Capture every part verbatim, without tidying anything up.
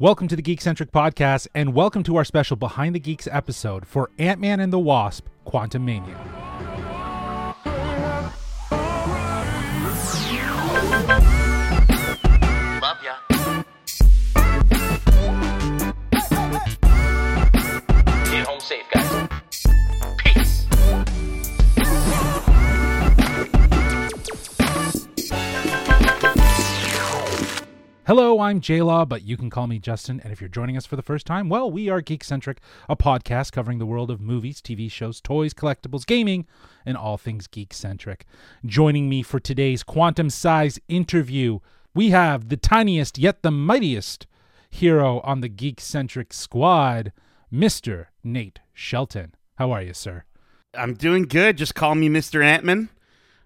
Welcome to the Geek Centric Podcast, and welcome to our special Behind the Geeks episode for Ant Man and the Wasp Quantum Mania. Love ya. Get home safe, guys. Peace. Hello, I'm J-Law, but you can call me Justin, and if you're joining us for the first time, well, we are Geek Centric, a podcast covering the world of movies, T V shows, toys, collectibles, gaming, and all things geek-centric. Joining me for today's quantum-size interview, we have the tiniest yet the mightiest hero on the Geek-centric squad, Mister Nate Shelton. How are you, sir? I'm doing good. Just call me Mister Antman.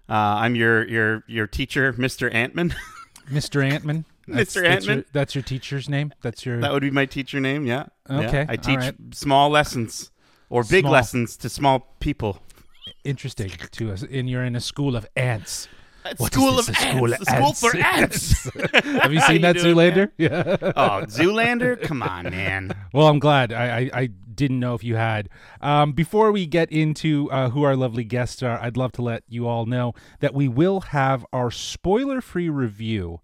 Uh, I'm your your your teacher, Mister Antman. Mister Antman. That's, Mister Ant Man. That's, that's your teacher's name. That's your. That would be my teacher name. Yeah. Okay. Yeah. I teach right. small lessons or big small. lessons to small people. Interesting to us. And you're in a school of ants. What school is this, of a school ants. Of ants. School for ants. Have you seen you that doing, Zoolander? Man? Yeah. Oh, Zoolander! Come on, man. Well, I'm glad. I, I, I didn't know if you had. Um, before we get into uh, who our lovely guests are, I'd love to let you all know that we will have our spoiler-free review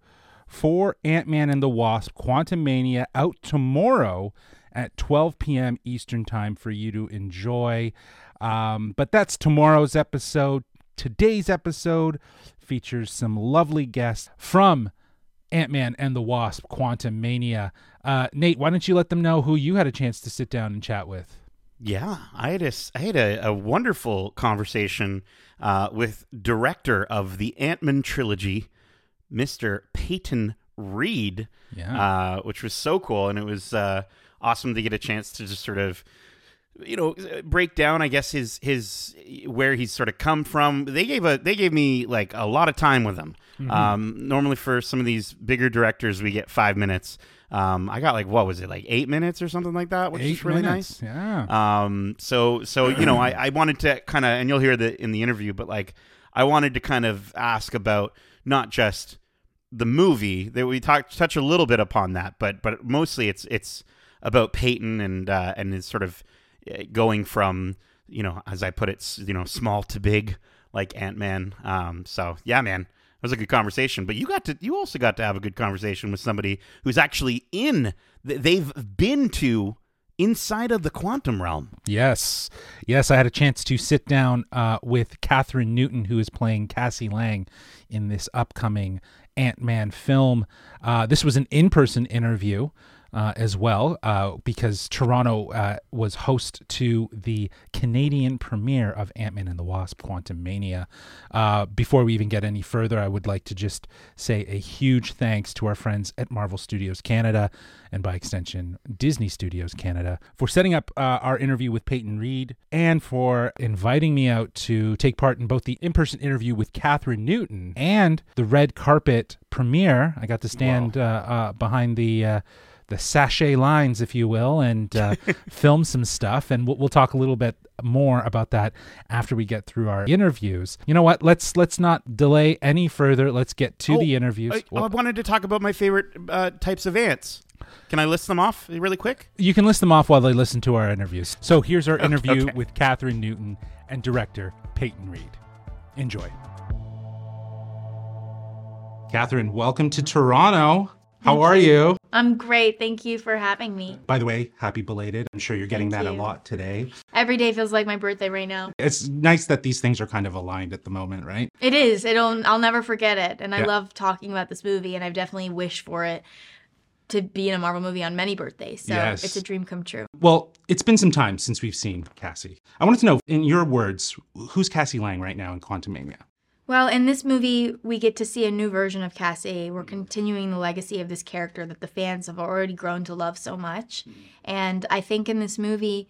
for Ant-Man and the Wasp Quantum Mania out tomorrow at twelve p.m. Eastern time for you to enjoy. Um, but that's tomorrow's episode. Today's episode features some lovely guests from Ant-Man and the Wasp Quantum Mania. Uh, Nate, why don't you let them know who you had a chance to sit down and chat with? Yeah, I had a, I had a, a wonderful conversation uh, with director of the Ant-Man trilogy, Mister Peyton Reed, yeah. uh, which was so cool. And it was uh, awesome to get a chance to just sort of, you know, break down, I guess, his his where he's sort of come from. They gave a they gave me like a lot of time with him. Mm-hmm. Um, normally for some of these bigger directors, we get five minutes. Um, I got like, what was it, like eight minutes or something like that, which eight is really minutes. Nice. Yeah. Um, so, so you know, I, I wanted to kind of, and you'll hear that in the interview, but like I wanted to kind of ask about not just the movie that we talked touch a little bit upon that, but but mostly it's it's about Peyton and uh, and his sort of going from, you know, as I put it, you know, small to big like Ant-Man. Um, so yeah, man, it was a good conversation. But you got to you also got to have a good conversation with somebody who's actually in they've been to inside of the quantum realm. Yes, yes, I had a chance to sit down uh, with Kathryn Newton, who is playing Cassie Lang in this upcoming Ant-Man film. Uh, this was an in-person interview uh, as well uh, because Toronto uh, was host to the Canadian premiere of Ant-Man and the Wasp Quantum Mania. Uh, before we even get any further, I would like to just say a huge thanks to our friends at Marvel Studios Canada and by extension Disney Studios Canada for setting up uh, our interview with Peyton Reed and for inviting me out to take part in both the in-person interview with Kathryn Newton and the red carpet premiere. I got to stand uh, uh, behind the uh, the sachet lines, if you will, and uh, film some stuff. And we'll, we'll talk a little bit more about that after we get through our interviews. You know what? Let's let's not delay any further. Let's get to oh, the interviews. I, I wanted to talk about my favorite uh, types of ants. Can I list them off really quick? You can list them off while they listen to our interviews. So here's our interview okay, okay. with Kathryn Newton and director Peyton Reed. Enjoy. Kathryn, welcome to Toronto. How thank are you. you? I'm great. Thank you for having me. By the way, happy belated. I'm sure you're getting thank that you. a lot today. Every day feels like my birthday right now. It's nice that these things are kind of aligned at the moment, right? It is. It'll, I'll never forget it. And I yeah. love talking about this movie, and I've definitely wished for it to be in a Marvel movie on many birthdays. So yes. it's a dream come true. Well, it's been some time since we've seen Cassie. I wanted to know, in your words, who's Cassie Lang right now in Quantumania? Well, in this movie, we get to see a new version of Cassie. We're continuing the legacy of this character that the fans have already grown to love so much. And I think in this movie,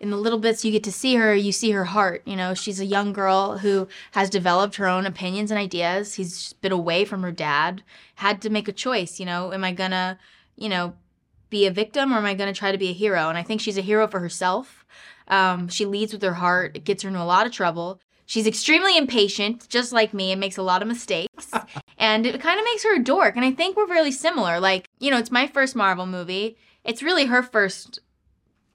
in the little bits you get to see her, you see her heart. You know, she's a young girl who has developed her own opinions and ideas. She's been away from her dad, had to make a choice. You know, am I going to, you know, be a victim, or am I going to try to be a hero? And I think she's a hero for herself. Um, she leads with her heart. It gets her into a lot of trouble. She's extremely impatient, just like me, and makes a lot of mistakes. And it kind of makes her a dork. And I think we're really similar. Like, you know, it's my first Marvel movie. It's really her first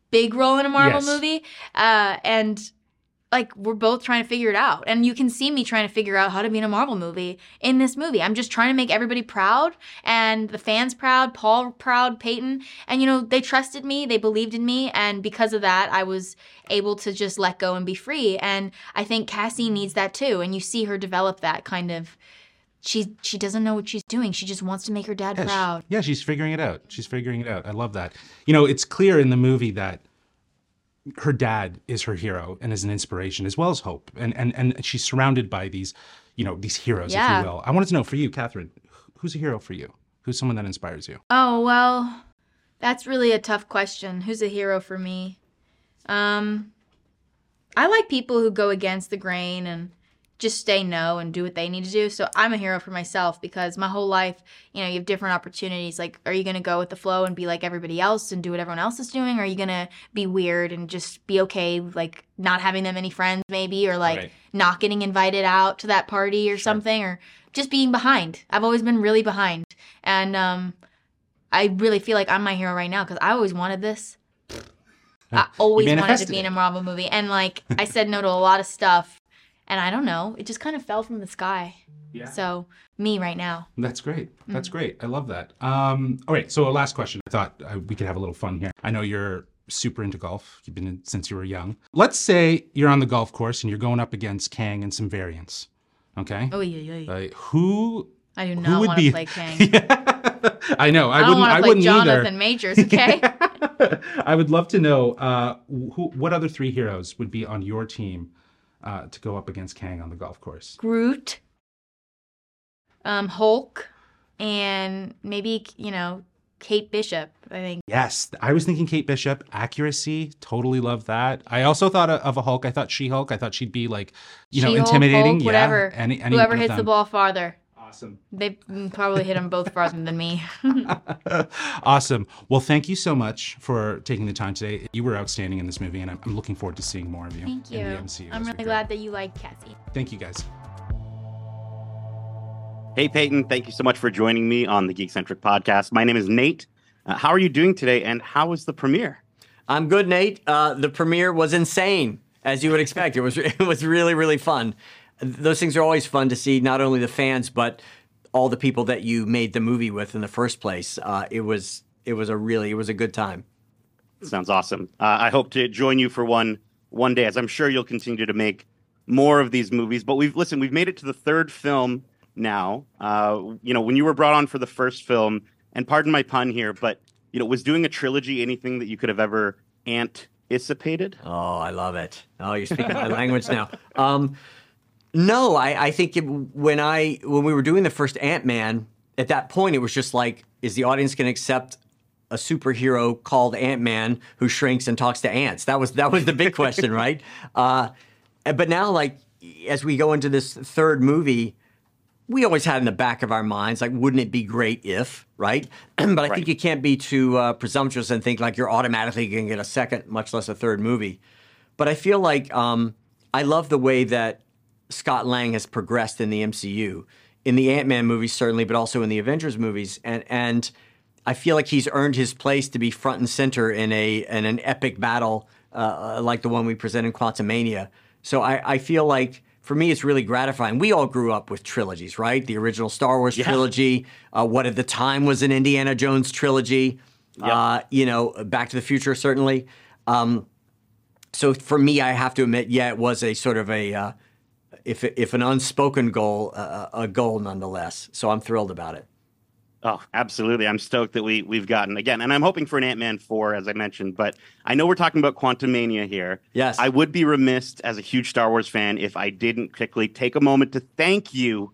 big role in a Marvel yes. movie. Uh, and... Like, we're both trying to figure it out. And you can see me trying to figure out how to be in a Marvel movie in this movie. I'm just trying to make everybody proud, and the fans proud, Paul proud, Peyton. And, you know, they trusted me. They believed in me. And because of that, I was able to just let go and be free. And I think Cassie needs that, too. And you see her develop that kind of... She she doesn't know what she's doing. She just wants to make her dad yeah, proud. She, yeah, she's figuring it out. She's figuring it out. I love that. You know, it's clear in the movie that her dad is her hero and is an inspiration as well as hope. And and and she's surrounded by these, you know, these heroes, yeah. if you will. I wanted to know for you, Kathryn, who's a hero for you? Who's someone that inspires you? Oh, well, that's really a tough question. Who's a hero for me? Um, I like people who go against the grain and just stay no and do what they need to do. So I'm a hero for myself because my whole life, you know, you have different opportunities. Like, are you going to go with the flow and be like everybody else and do what everyone else is doing? Or are you going to be weird and just be okay, like not having that many friends maybe, or like right. not getting invited out to that party or sure. something, or just being behind. I've always been really behind. And um, I really feel like I'm my hero right now because I always wanted this. I always wanted to be in a Marvel movie. And like I said no to a lot of stuff. And I don't know, it just kind of fell from the sky. Yeah. So, me right now. That's great. That's mm-hmm. great. I love that. Um, all right, so last question. I thought uh, we could have a little fun here. I know you're super into golf. You've been in since you were young. Let's say you're on the golf course and you're going up against Kang and some variants. Okay? Oh, yeah, yeah, yeah. Uh, who... I do not want to be... play Kang. yeah. I know. I, I don't want to play Jonathan either. Majors, okay? yeah. I would love to know uh, who. what other three heroes would be on your team Uh, to go up against Kang on the golf course? Groot, um, Hulk, and maybe, you know, Kate Bishop, I think. Yes, I was thinking Kate Bishop. Accuracy, totally love that. I also thought of a Hulk. I thought She-Hulk. I thought she'd be like, you know, She-Hulk, intimidating. Hulk, yeah, whatever. Any, any Whoever hits the ball farther. Awesome. They probably hit them both farther than me. Awesome. Well, thank you so much for taking the time today. You were outstanding in this movie, and I'm, I'm looking forward to seeing more of you, thank you. in the M C U. I'm really glad that you liked Cassie. Thank you, guys. Hey, Peyton. Thank you so much for joining me on the Geek Centric Podcast. My name is Nate. Uh, how are you doing today, and how was the premiere? I'm good, Nate. Uh, the premiere was insane, as you would expect. It was it was really, really fun. Those things are always fun to see, not only the fans, but all the people that you made the movie with in the first place. Uh, it was it was a really, it was a good time. Sounds awesome. Uh, I hope to join you for one one day, as I'm sure you'll continue to make more of these movies. But we've, listen, we've made it to the third film now. Uh, you know, when you were brought on for the first film, and pardon my pun here, but, you know, was doing a trilogy anything that you could have ever anticipated? Oh, I love it. Oh, you're speaking my language now. Um No, I, I think it, when I when we were doing the first Ant Man, at that point it was just like, is the audience going to accept a superhero called Ant Man who shrinks and talks to ants? That was that was the big question, right? Uh, but now, like as we go into this third movie, we always had in the back of our minds, like, wouldn't it be great if, right? but I right. think you can't be too uh, presumptuous and think like you're automatically going to get a second, much less a third movie. But I feel like um, I love the way that Scott Lang has progressed in the M C U, in the Ant-Man movies certainly, but also in the Avengers movies, and and I feel like he's earned his place to be front and center in a in an epic battle uh, like the one we present in Quantum Mania. So I, I feel like for me it's really gratifying. We all grew up with trilogies, right? The original Star Wars yeah. trilogy, uh, what at the time was an Indiana Jones trilogy, yep. uh, you know, Back to the Future certainly. Um, so for me, I have to admit, yeah, it was a sort of a uh, If if an unspoken goal, uh, a goal nonetheless. So I'm thrilled about it. Oh, absolutely. I'm stoked that we, we've gotten, again, and I'm hoping for an Ant-Man four, as I mentioned, but I know we're talking about Quantumania here. Yes. I would be remiss as a huge Star Wars fan if I didn't quickly take a moment to thank you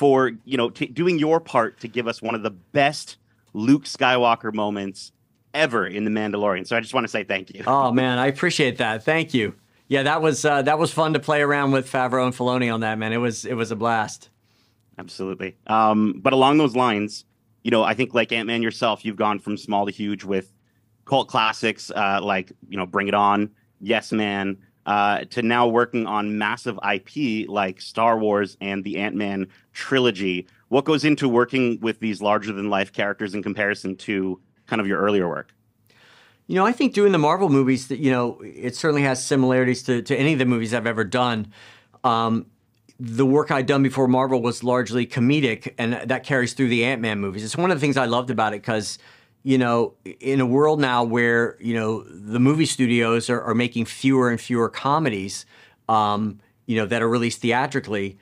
for, you know, t- doing your part to give us one of the best Luke Skywalker moments ever in The Mandalorian. So I just want to say thank you. Oh, man, I appreciate that. Thank you. Yeah, that was uh, that was fun to play around with Favreau and Filoni on that, man. It was it was a blast. Absolutely. Um, but along those lines, you know, I think like Ant-Man yourself, you've gone from small to huge with cult classics uh, like, you know, Bring It On, Yes Man, uh, to now working on massive I P like Star Wars and the Ant Man trilogy. What goes into working with these larger than life characters in comparison to kind of your earlier work? You know, I think doing the Marvel movies, that, you know, it certainly has similarities to, to any of the movies I've ever done. Um, the work I'd done before Marvel was largely comedic, and that carries through the Ant-Man movies. It's one of the things I loved about it because, you know, in a world now where, you know, the movie studios are, are making fewer and fewer comedies, um, you know, that are released theatrically,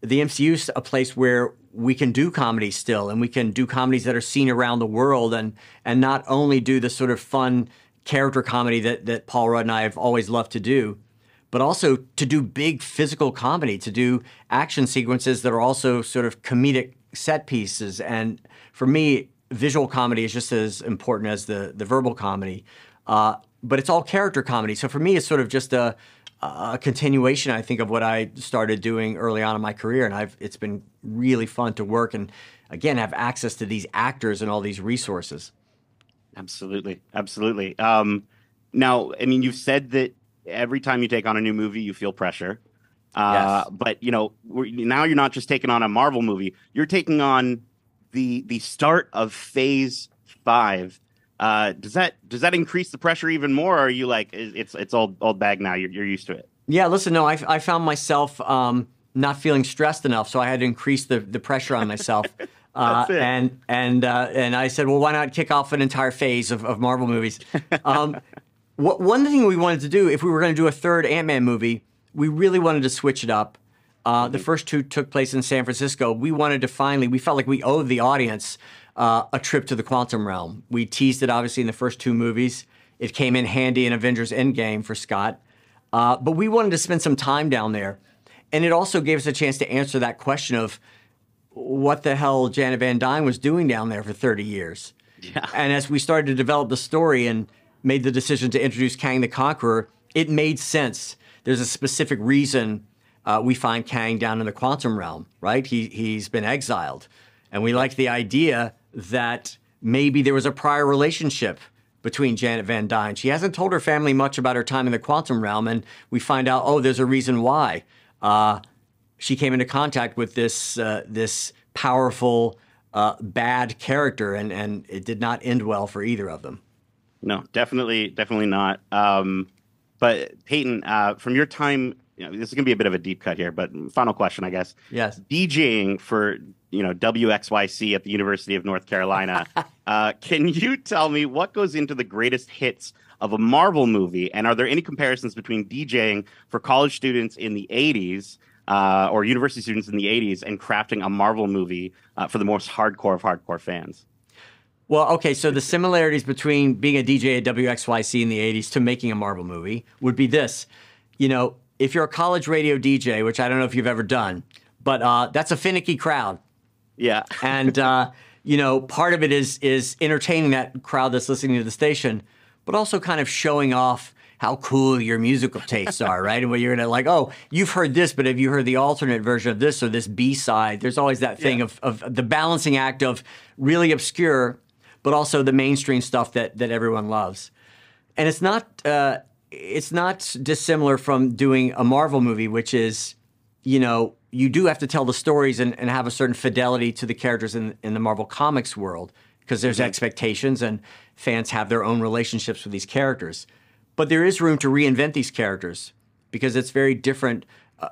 the M C U's a place where we can do comedy still, and we can do comedies that are seen around the world, and and not only do the sort of fun character comedy that, that Paul Rudd and I have always loved to do, but also to do big physical comedy, to do action sequences that are also sort of comedic set pieces. And for me, visual comedy is just as important as the, the verbal comedy, uh, but it's all character comedy. So for me, it's sort of just a, a continuation, I think, of what I started doing early on in my career. And I've it's been really fun to work and, again, have access to these actors and all these resources. Absolutely. Absolutely. Um, now, I mean, you've said that every time you take on a new movie, you feel pressure. Uh, yes. But, you know, we're, now you're not just taking on a Marvel movie. You're taking on the the start of Phase Five. Uh, does that does that increase the pressure even more, or are you like, it's it's old old bag now, you're, you're used to it? Yeah, listen, no, I, I found myself um, not feeling stressed enough, so I had to increase the, the pressure on myself. uh, and and uh, and I said, well, why not kick off an entire phase of, of Marvel movies? Um, wh- one thing we wanted to do, if we were going to do a third Ant-Man movie, we really wanted to switch it up. Uh, mm-hmm. The first two took place in San Francisco. We wanted to finally, we felt like we owed the audience Uh, a trip to the quantum realm. We teased it, obviously, in the first two movies. It came in handy in Avengers Endgame for Scott. Uh, but we wanted to spend some time down there. And it also gave us a chance to answer that question of what the hell Janet Van Dyne was doing down there for thirty years. Yeah. And as we started to develop the story and made the decision to introduce Kang the Conqueror, it made sense. There's a specific reason uh, we find Kang down in the quantum realm, right? He, he's been exiled. And we like the idea that maybe there was a prior relationship between Janet Van Dyne. She hasn't told her family much about her time in the quantum realm, and we find out, oh, there's a reason why. Uh, she came into contact with this uh, this powerful, uh, bad character, and, and it did not end well for either of them. No, definitely, definitely not. Um, but Peyton, uh, from your time, you know, this is going to be a bit of a deep cut here, but final question, I guess. Yes. DJing for... you know, W X Y C at the University of North Carolina. uh, can you tell me what goes into the greatest hits of a Marvel movie? And are there any comparisons between DJing for college students in the eighties uh, or university students in the eighties and crafting a Marvel movie uh, for the most hardcore of hardcore fans? Well, okay, so the similarities between being a D J at W X Y C in the eighties to making a Marvel movie would be this. You know, if you're a college radio D J, which I don't know if you've ever done, but uh, that's a finicky crowd. Yeah. and, uh, you know, part of it is is entertaining that crowd that's listening to the station, but also kind of showing off how cool your musical tastes are, right? And when you're in it like, oh, you've heard this, but have you heard the alternate version of this or this B-side? There's always that thing yeah. of, of the balancing act of really obscure, but also the mainstream stuff that, that everyone loves. And it's not, uh, it's not dissimilar from doing a Marvel movie, which is, you know, you do have to tell the stories and, and have a certain fidelity to the characters in, in the Marvel Comics world because there's mm-hmm. expectations and fans have their own relationships with these characters. But there is room to reinvent these characters because it's very different.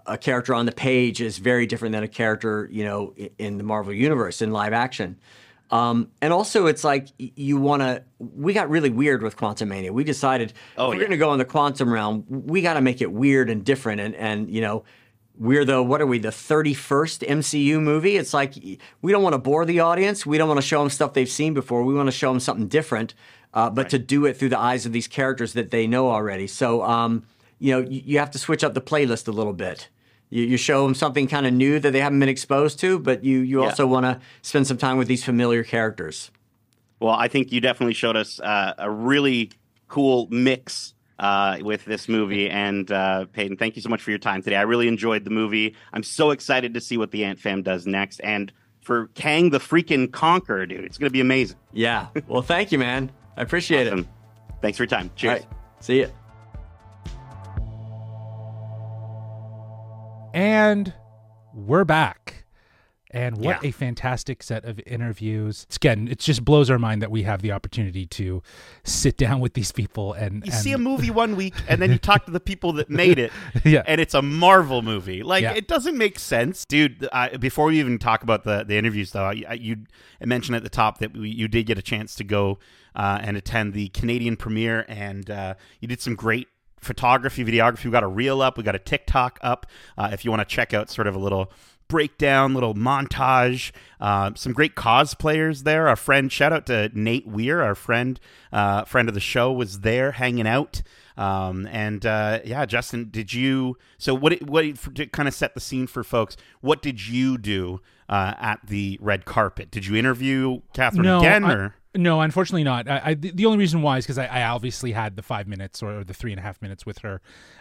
A character on the page is very different than a character, you know, in the Marvel Universe in live action. Um, and also it's like you want to, we got really weird with Quantum Mania. We decided oh, if we're yeah. going to go in the quantum realm, we got to make it weird and different and, and you know, we're the, what are we, the thirty-first M C U movie? It's like, we don't want to bore the audience. We don't want to show them stuff they've seen before. We want to show them something different, uh, but right. to do it through the eyes of these characters that they know already. So, um, you know, you, you have to switch up the playlist a little bit. You, you show them something kind of new that they haven't been exposed to, but you, you yeah. also want to spend some time with these familiar characters. Well, I think you definitely showed us uh, a really cool mix Uh, with this movie. And uh, Peyton, thank you so much for your time today. I really enjoyed the movie. I'm so excited to see what the Ant Fam does next. And for Kang the freaking Conqueror, dude, it's going to be amazing. Yeah. Well, thank you, man. I appreciate awesome. it. Thanks for your time. Cheers. Right. See ya. And we're back. And what yeah. a fantastic set of interviews. It's, again, it just blows our mind that we have the opportunity to sit down with these people. And you and... see a movie one week, and then you talk to the people that made it, yeah. and it's a Marvel movie. Like, yeah. it doesn't make sense. Dude, I, before we even talk about the, the interviews, though, I, you I mentioned at the top that we, you did get a chance to go uh, and attend the Canadian premiere, and uh, you did some great photography, videography. We got a reel up. We got a TikTok up. Uh, if you want to check out sort of a little... breakdown, little montage, uh, some great cosplayers there. Our friend, shout out to Nate Weir, our friend, uh, friend of the show, was there hanging out. Um, and uh, yeah, Justin, did you? So what? What to kind of set the scene for folks? What did you do uh, at the red carpet? Did you interview Kathryn no, again? Or? I, no, unfortunately not. I, I, the only reason why is because I, I obviously had the five minutes or the three and a half minutes with her.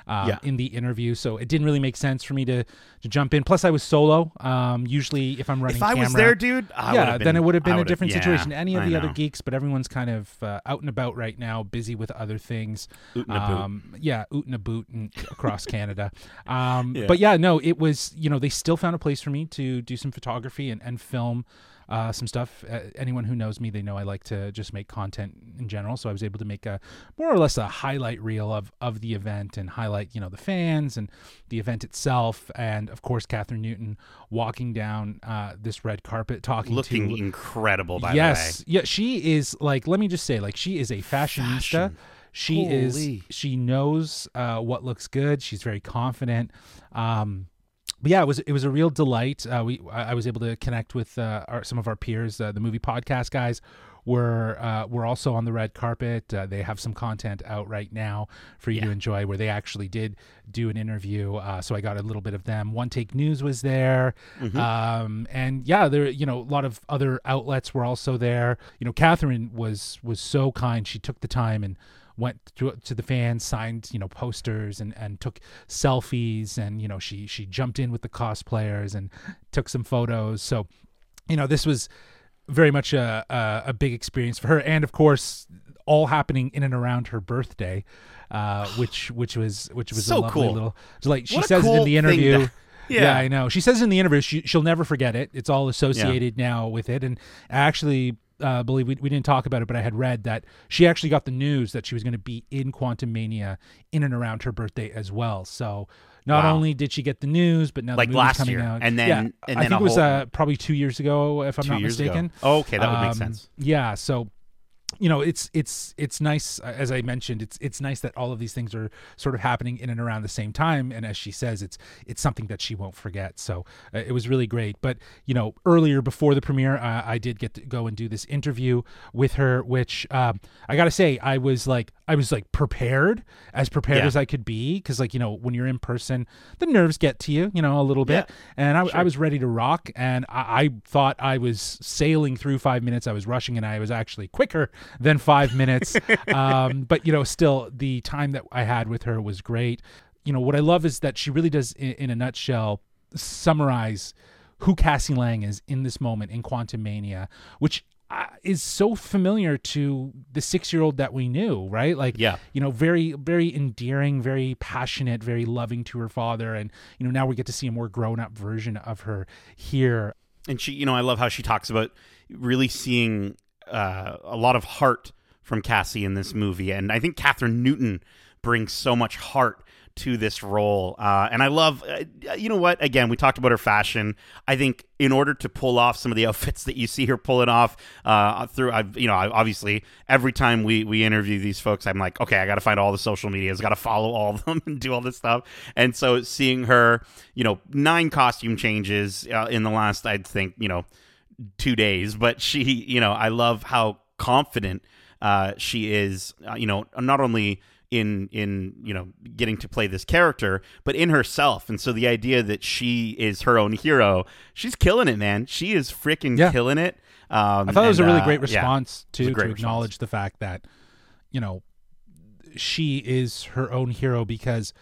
Um, yeah. in the interview, so it didn't really make sense for me to, to jump in. Plus, I was solo. Um, usually, if I'm running, if I camera, was there, dude, I yeah, been, then it would have been a different yeah, situation. Any of I the know. other geeks, but everyone's kind of uh, out and about right now, busy with other things. Oot and um, a boot. Yeah, oot and a boot and across Canada. Um, yeah. But yeah, no, it was. You know, they still found a place for me to do some photography and and film. Uh, some stuff. Uh, anyone who knows me, they know I like to just make content in general. So I was able to make a more or less a highlight reel of, of the event and highlight, you know, the fans and the event itself. And of course, Kathryn Newton walking down uh, this red carpet, talking looking to looking incredible. By yes, the way, yeah, she is like. Let me just say, like, she is a fashionista. Fashion. She Holy. is. She knows uh, what looks good. She's very confident. Um, But yeah, it was it was a real delight. Uh, we I was able to connect with uh, our, some of our peers. Uh, the movie podcast guys were uh, were also on the red carpet. Uh, they have some content out right now for you yeah. to enjoy, where they actually did do an interview. Uh, so I got a little bit of them. One Take News was there, mm-hmm. um, and yeah, there you know a lot of other outlets were also there. You know, Kathryn was was so kind. She took the time and. Went to, to the fans, signed, you know, posters and, and took selfies and, you know, she, she jumped in with the cosplayers and took some photos. So, you know, this was very much a, a, a big experience for her. And of course, all happening in and around her birthday, uh, which, which was, which was so a lovely cool. little, like she says cool it in the interview. To, yeah. yeah, I know. She says in the interview, she, she'll never forget it. It's all associated yeah. now with it. And actually, Uh, believe we we didn't talk about it, but I had read that she actually got the news that she was going to be in Quantum Mania in and around her birthday as well. So not wow. only did she get the news, but now like the movie's last coming year. out. And then, yeah, and then I think it was whole... uh, probably two years ago, if I'm two not mistaken. Oh, okay, that would um, make sense. Yeah, so. You know, it's it's it's nice, as I mentioned, it's it's nice that all of these things are sort of happening in and around the same time. And as she says, it's it's something that she won't forget. So uh, it was really great. But, you know, earlier before the premiere, uh, I did get to go and do this interview with her, which um, I got to say, I was like I was like prepared as prepared yeah. as I could be. Because, like, you know, when you're in person, the nerves get to you, you know, a little bit. Yeah. And I, sure. I was ready to rock. And I, I thought I was sailing through five minutes. I was rushing and I was actually quicker than five minutes. Um, but, you know, still the time that I had with her was great. You know, what I love is that she really does, in, in a nutshell, summarize who Cassie Lang is in this moment in Quantum Mania, which Uh, is so familiar to the six-year-old that we knew, right? Like, yeah. you know, very, very endearing, very passionate, very loving to her father. And, you know, now we get to see a more grown-up version of her here. And she, you know, I love how she talks about really seeing uh, a lot of heart from Cassie in this movie. And I think Kathryn Newton brings so much heart to this role. Uh, and I love, uh, you know what, again, we talked about her fashion. I think in order to pull off some of the outfits that you see her pulling off uh, through, I've, you know, I, obviously every time we, we interview these folks, I'm like, okay, I got to find all the social medias, got to follow all of them and do all this stuff. And so seeing her, you know, nine costume changes uh, in the last, I'd think, you know, two days, but she, you know, I love how confident uh, she is, uh, you know, not only in in you know getting to play this character, but in herself. And so the idea that she is her own hero, she's killing it, man. She is freaking yeah. killing it. Um, I thought and, it was a really great response uh, yeah, to, great to acknowledge response. the fact that you know she is her own hero because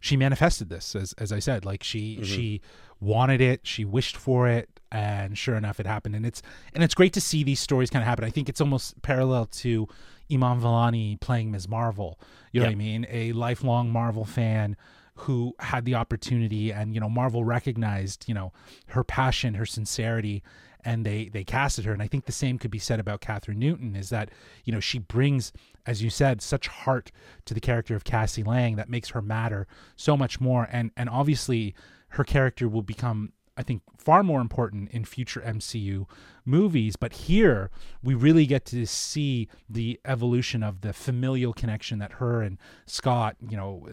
she manifested this. As as I said, like she mm-hmm. she wanted it, she wished for it, and sure enough, it happened. And it's and it's great to see these stories kind of happen. I think it's almost parallel to Iman Vellani playing Miz Marvel. You know yep. what I mean? A lifelong Marvel fan who had the opportunity, and, you know, Marvel recognized, you know, her passion, her sincerity, and they, they casted her. And I think the same could be said about Kathryn Newton, is that, you know, she brings, as you said, such heart to the character of Cassie Lang that makes her matter so much more. And, and obviously her character will become, I think, far more important in future M C U movies. But here we really get to see the evolution of the familial connection that her and Scott, you know,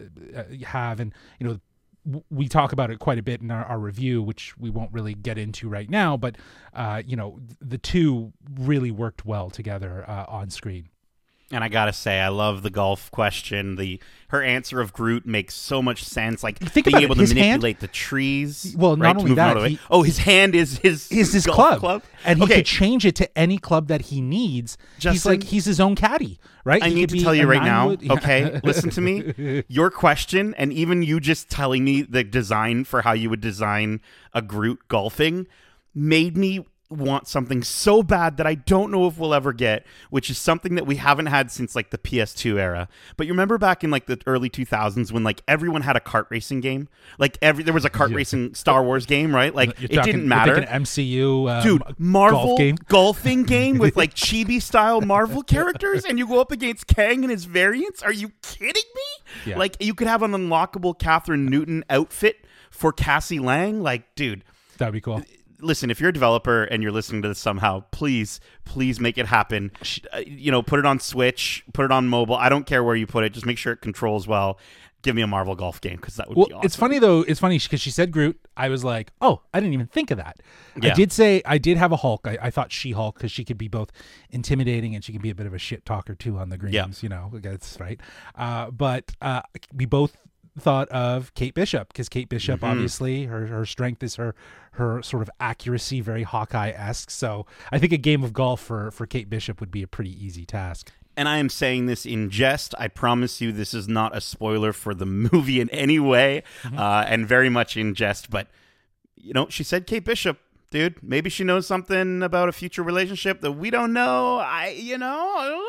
have. And, you know, we talk about it quite a bit in our, our review, which we won't really get into right now, but, uh, you know, the two really worked well together uh, on screen. And I gotta say, I love the golf question. The her answer of Groot makes so much sense. Like Think being about able it. to his manipulate hand, the trees. Well, right, not only that, he, oh, his hand is his is his golf club. club, and okay. he could change it to any club that he needs. Justin, he's like he's his own caddy, right? I he need to tell you right now. Wood. Okay, listen to me. Your question, and even you just telling me the design for how you would design a Groot golfing, made me want something so bad that I don't know if we'll ever get, which is something that we haven't had since like the P S two era. But you remember back in like the early two thousands when like everyone had a kart racing game? Like every there was a kart yeah. racing Star Wars game, right? Like you're it talking, didn't matter. Like an M C U um, dude, Marvel golf game? golfing game with like chibi style Marvel characters, and you go up against Kang and his variants? Are you kidding me? Yeah. Like you could have an unlockable Kathryn Newton outfit for Cassie Lang. Like, dude, that'd be cool. Listen, if you're a developer and you're listening to this somehow, please, please make it happen. You know, put it on Switch, put it on mobile. I don't care where you put it. Just make sure it controls well. Give me a Marvel golf game because that would well, be awesome. It's funny, though. It's funny because she said Groot. I was like, oh, I didn't even think of that. Yeah. I did say I did have a Hulk. I, I thought She-Hulk because she could be both intimidating and she can be a bit of a shit talker, too, on the greens. Yeah. You know, that's right. Uh, but uh, we both thought of Kate Bishop because Kate Bishop, mm-hmm. obviously, her, her strength is her her sort of accuracy, very Hawkeye-esque. So I think a game of golf for, for Kate Bishop would be a pretty easy task. And I am saying this in jest. I promise you this is not a spoiler for the movie in any way, mm-hmm. uh, and very much in jest. But, you know, she said Kate Bishop. Dude, maybe she knows something about a future relationship that we don't know. I, you know, who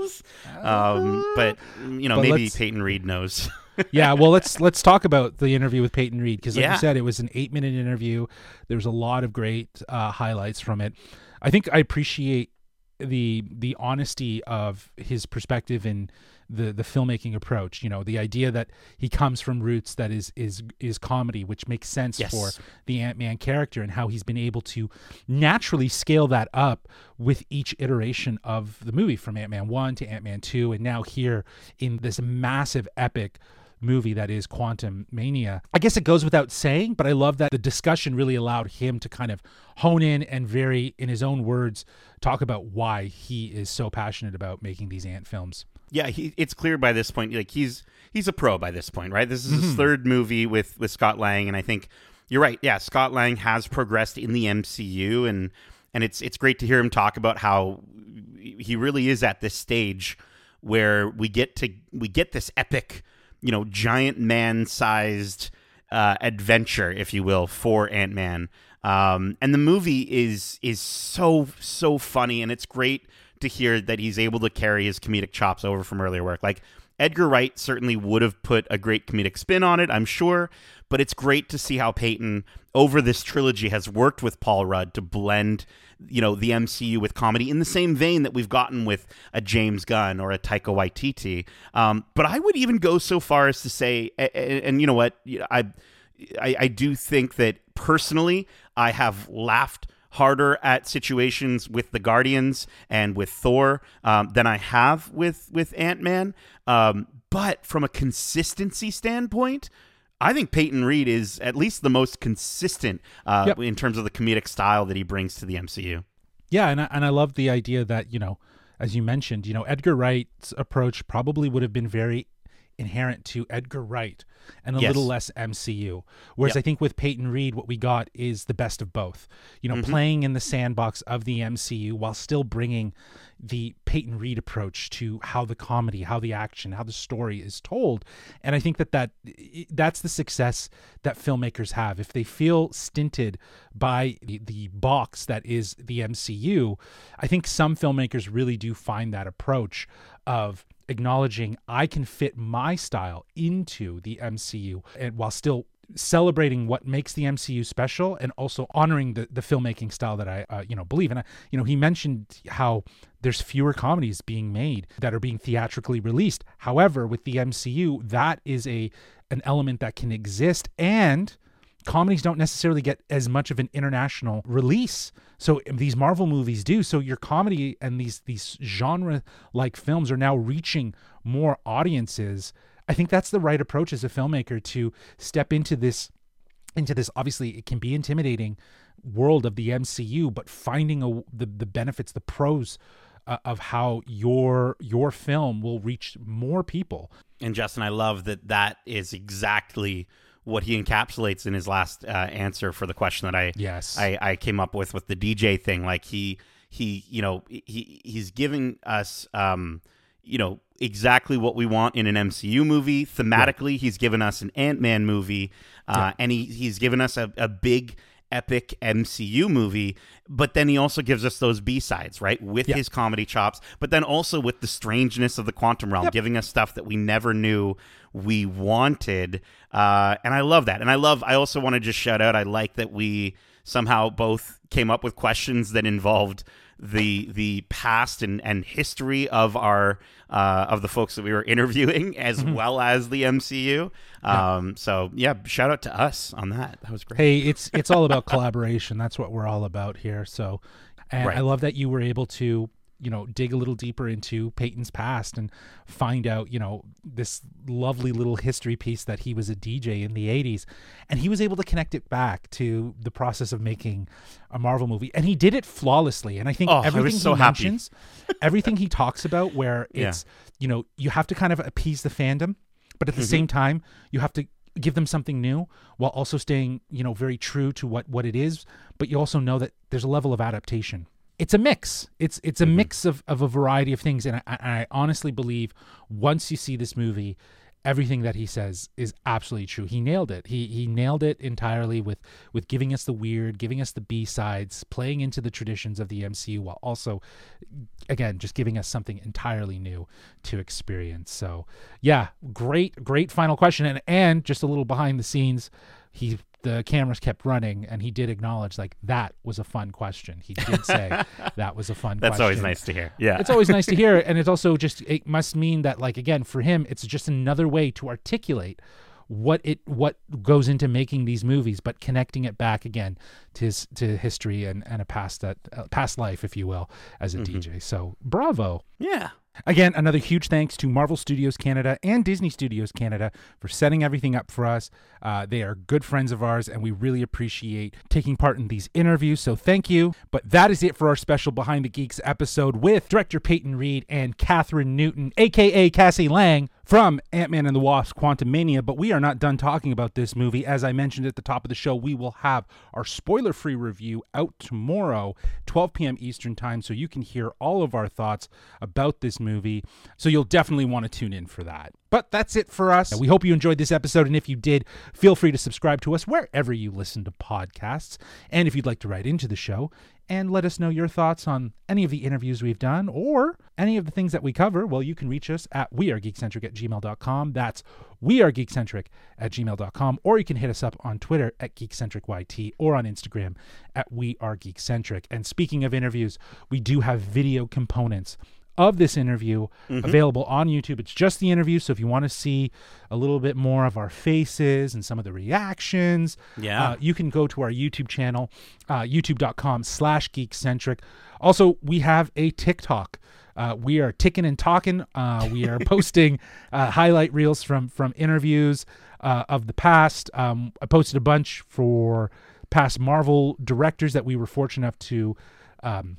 knows? Um, but, you know, but maybe let's... Peyton Reed knows. Yeah, well, let's let's talk about the interview with Peyton Reed because, like yeah. you said, it was an eight-minute interview. There was a lot of great uh, highlights from it. I think I appreciate the the honesty of his perspective and the the filmmaking approach. You know, the idea that he comes from roots that is is is comedy, which makes sense yes. for the Ant-Man character, and how he's been able to naturally scale that up with each iteration of the movie, from Ant-Man one to Ant-Man two, and now here in this massive epic movie that is Quantum Mania. I guess it goes without saying, but I love that the discussion really allowed him to kind of hone in and very, in his own words, talk about why he is so passionate about making these ant films. Yeah, he, it's clear by this point, like he's he's a pro by this point, right? This is mm-hmm. his third movie with, with Scott Lang, and I think you're right. Yeah, Scott Lang has progressed in the M C U, and and it's it's great to hear him talk about how he really is at this stage where we get to we get this epic, you know, giant man-sized uh, adventure, if you will, for Ant-Man. Um, and the movie is is so, so funny, and it's great to hear that he's able to carry his comedic chops over from earlier work. Like, Edgar Wright certainly would have put a great comedic spin on it, I'm sure, but it's great to see how Peyton, over this trilogy, has worked with Paul Rudd to blend, you know, the M C U with comedy in the same vein that we've gotten with a James Gunn or a Taika Waititi. Um, but I would even go so far as to say, and, and you know what, I, I, I do think that personally, I have laughed harder at situations with the Guardians and with Thor um, than I have with, with Ant-Man. Um, but from a consistency standpoint, I think Peyton Reed is at least the most consistent uh, yep. in terms of the comedic style that he brings to the M C U. Yeah, and I, and I love the idea that, you know, as you mentioned, you know, Edgar Wright's approach probably would have been very inherent to Edgar Wright and a yes. little less M C U. Whereas yep. I think with Peyton Reed, what we got is the best of both, you know, mm-hmm. playing in the sandbox of the M C U while still bringing the Peyton Reed approach to how the comedy, how the action, how the story is told. And I think that, that that's the success that filmmakers have. If they feel stinted by the, the box that is the M C U, I think some filmmakers really do find that approach of acknowledging I can fit my style into the M C U, and while still celebrating what makes the M C U special, and also honoring the, the filmmaking style that I, uh, you know, believe in. I, you know, he mentioned how there's fewer comedies being made that are being theatrically released. However, with the M C U, that is a an element that can exist, and comedies don't necessarily get as much of an international release. So these Marvel movies do. So your comedy and these these genre-like films are now reaching more audiences. I think that's the right approach as a filmmaker, to step into this, into this, obviously it can be intimidating, world of the M C U, but finding a, the, the benefits, the pros uh, of how your, your film will reach more people. And Justin, I love that that is exactly what he encapsulates in his last uh, answer for the question that I, yes. I, I came up with, with the D J thing. Like he, he, you know, he, he's giving us, um, you know, exactly what we want in an M C U movie. Thematically, yeah. He's given us an Ant Man movie, uh, yeah. and he, he's given us a, a big, epic M C U movie. But then he also gives us those B-sides, right? With yeah. his comedy chops, but then also with the strangeness of the quantum realm, yep. giving us stuff that we never knew we wanted. Uh, and I love that. And I love, I also want to just shout out, I like that we somehow both came up with questions that involved the the past and, and history of our uh, of the folks that we were interviewing, as mm-hmm. well as the M C U. Um, yeah. So yeah, shout out to us on that. That was great. Hey, it's it's all about collaboration. That's what we're all about here. So, and right. I love that you were able to, you know, dig a little deeper into Peyton's past and find out, you know, this lovely little history piece that he was a D J in the eighties, and he was able to connect it back to the process of making a Marvel movie. And he did it flawlessly. And I think oh, everything I was so he happy. mentions, everything he talks about, where it's, yeah. you know, you have to kind of appease the fandom, but at the mm-hmm. same time, you have to give them something new while also staying, you know, very true to what, what it is. But you also know that there's a level of adaptation. It's a mix. It's it's a mm-hmm. mix of, of a variety of things. And I, I honestly believe once you see this movie, everything that he says is absolutely true. He nailed it. He he nailed it entirely with, with giving us the weird, giving us the B-sides, playing into the traditions of the M C U, while also, again, just giving us something entirely new to experience. So, yeah, great, great final question. And, and just a little behind the scenes, he... the cameras kept running, and he did acknowledge, like, that was a fun question. He did say that was a fun That's question. That's always nice to hear. Yeah. It's always nice to hear. And it's also just, it must mean that, like, again, for him, it's just another way to articulate what it, what goes into making these movies, but connecting it back again to his, to history and, and a past that uh, past life, if you will, as a mm-hmm. D J. So bravo. Yeah. Again, another huge thanks to Marvel Studios Canada and Disney Studios Canada for setting everything up for us. Uh, they are good friends of ours, and we really appreciate taking part in these interviews, so thank you. But that is it for our special Behind the Geeks episode with director Peyton Reed and Kathryn Newton, a k a. Cassie Lang, from Ant Man and the Wasp Quantum Mania. But we are not done talking about this movie. As I mentioned at the top of the show, we will have our spoiler-free review out tomorrow, twelve p.m. Eastern time, so you can hear all of our thoughts about this movie. So you'll definitely want to tune in for that. But that's it for us. We hope you enjoyed this episode, and if you did, feel free to subscribe to us wherever you listen to podcasts. And if you'd like to write into the show and let us know your thoughts on any of the interviews we've done or any of the things that we cover, well, you can reach us at we are geekcentric at gmail dot com. That's we are geekcentric at gmail dot com. Or you can hit us up on Twitter at geekcentric y t, or on Instagram at we are geekcentric. And speaking of interviews, we do have video components of this interview mm-hmm. available on YouTube. It's just the interview, so if you want to see a little bit more of our faces and some of the reactions, yeah, uh, you can go to our YouTube channel, uh, youtube dot com slash geekcentric. Also, we have a TikTok. Uh, we are ticking and talking. Uh, we are posting uh, highlight reels from from interviews uh, of the past. Um, I posted a bunch for past Marvel directors that we were fortunate enough to... Um,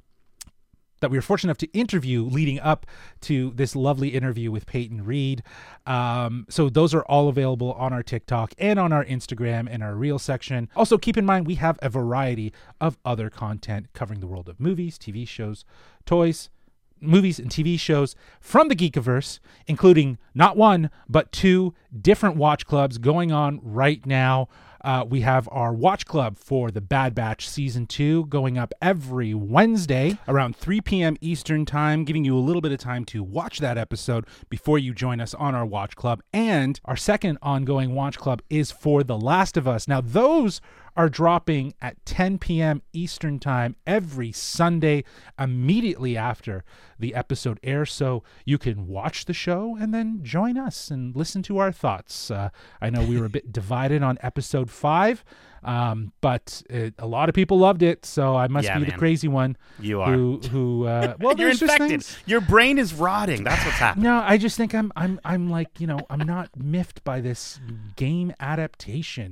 that we were fortunate enough to interview leading up to this lovely interview with Peyton Reed. Um, so those are all available on our TikTok and on our Instagram and our Reel section. Also, keep in mind, we have a variety of other content covering the world of movies, T V shows, toys, movies and T V shows from the Geekiverse, including not one, but two different watch clubs going on right now. Uh, we have our watch club for The Bad Batch Season two going up every Wednesday around three p.m. Eastern Time, giving you a little bit of time to watch that episode before you join us on our watch club. And our second ongoing watch club is for The Last of Us. Now, those are dropping at ten p.m. Eastern Time every Sunday immediately after the episode airs, so you can watch the show and then join us and listen to our thoughts. Uh, I know we were a bit divided on episode five, um, but it, a lot of people loved it, so I must yeah, be man. the crazy one. You are. Who? who uh, well, you're infected. Things... Your brain is rotting. That's what's happening. No, I just think I'm. I'm. I'm like you know. I'm not miffed by this game adaptation.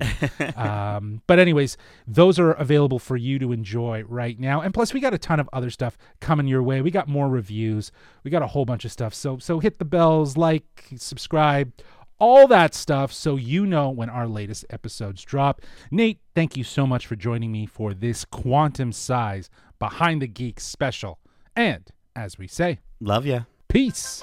Um, but anyway. Anyways, those are available for you to enjoy right now. And plus, we got a ton of other stuff coming your way. We got more reviews. We got a whole bunch of stuff. So so hit the bells, like, subscribe, all that stuff so you know when our latest episodes drop. Nate, thank you so much for joining me for this Quantum Size Behind the Geek special. And as we say, love ya. Peace.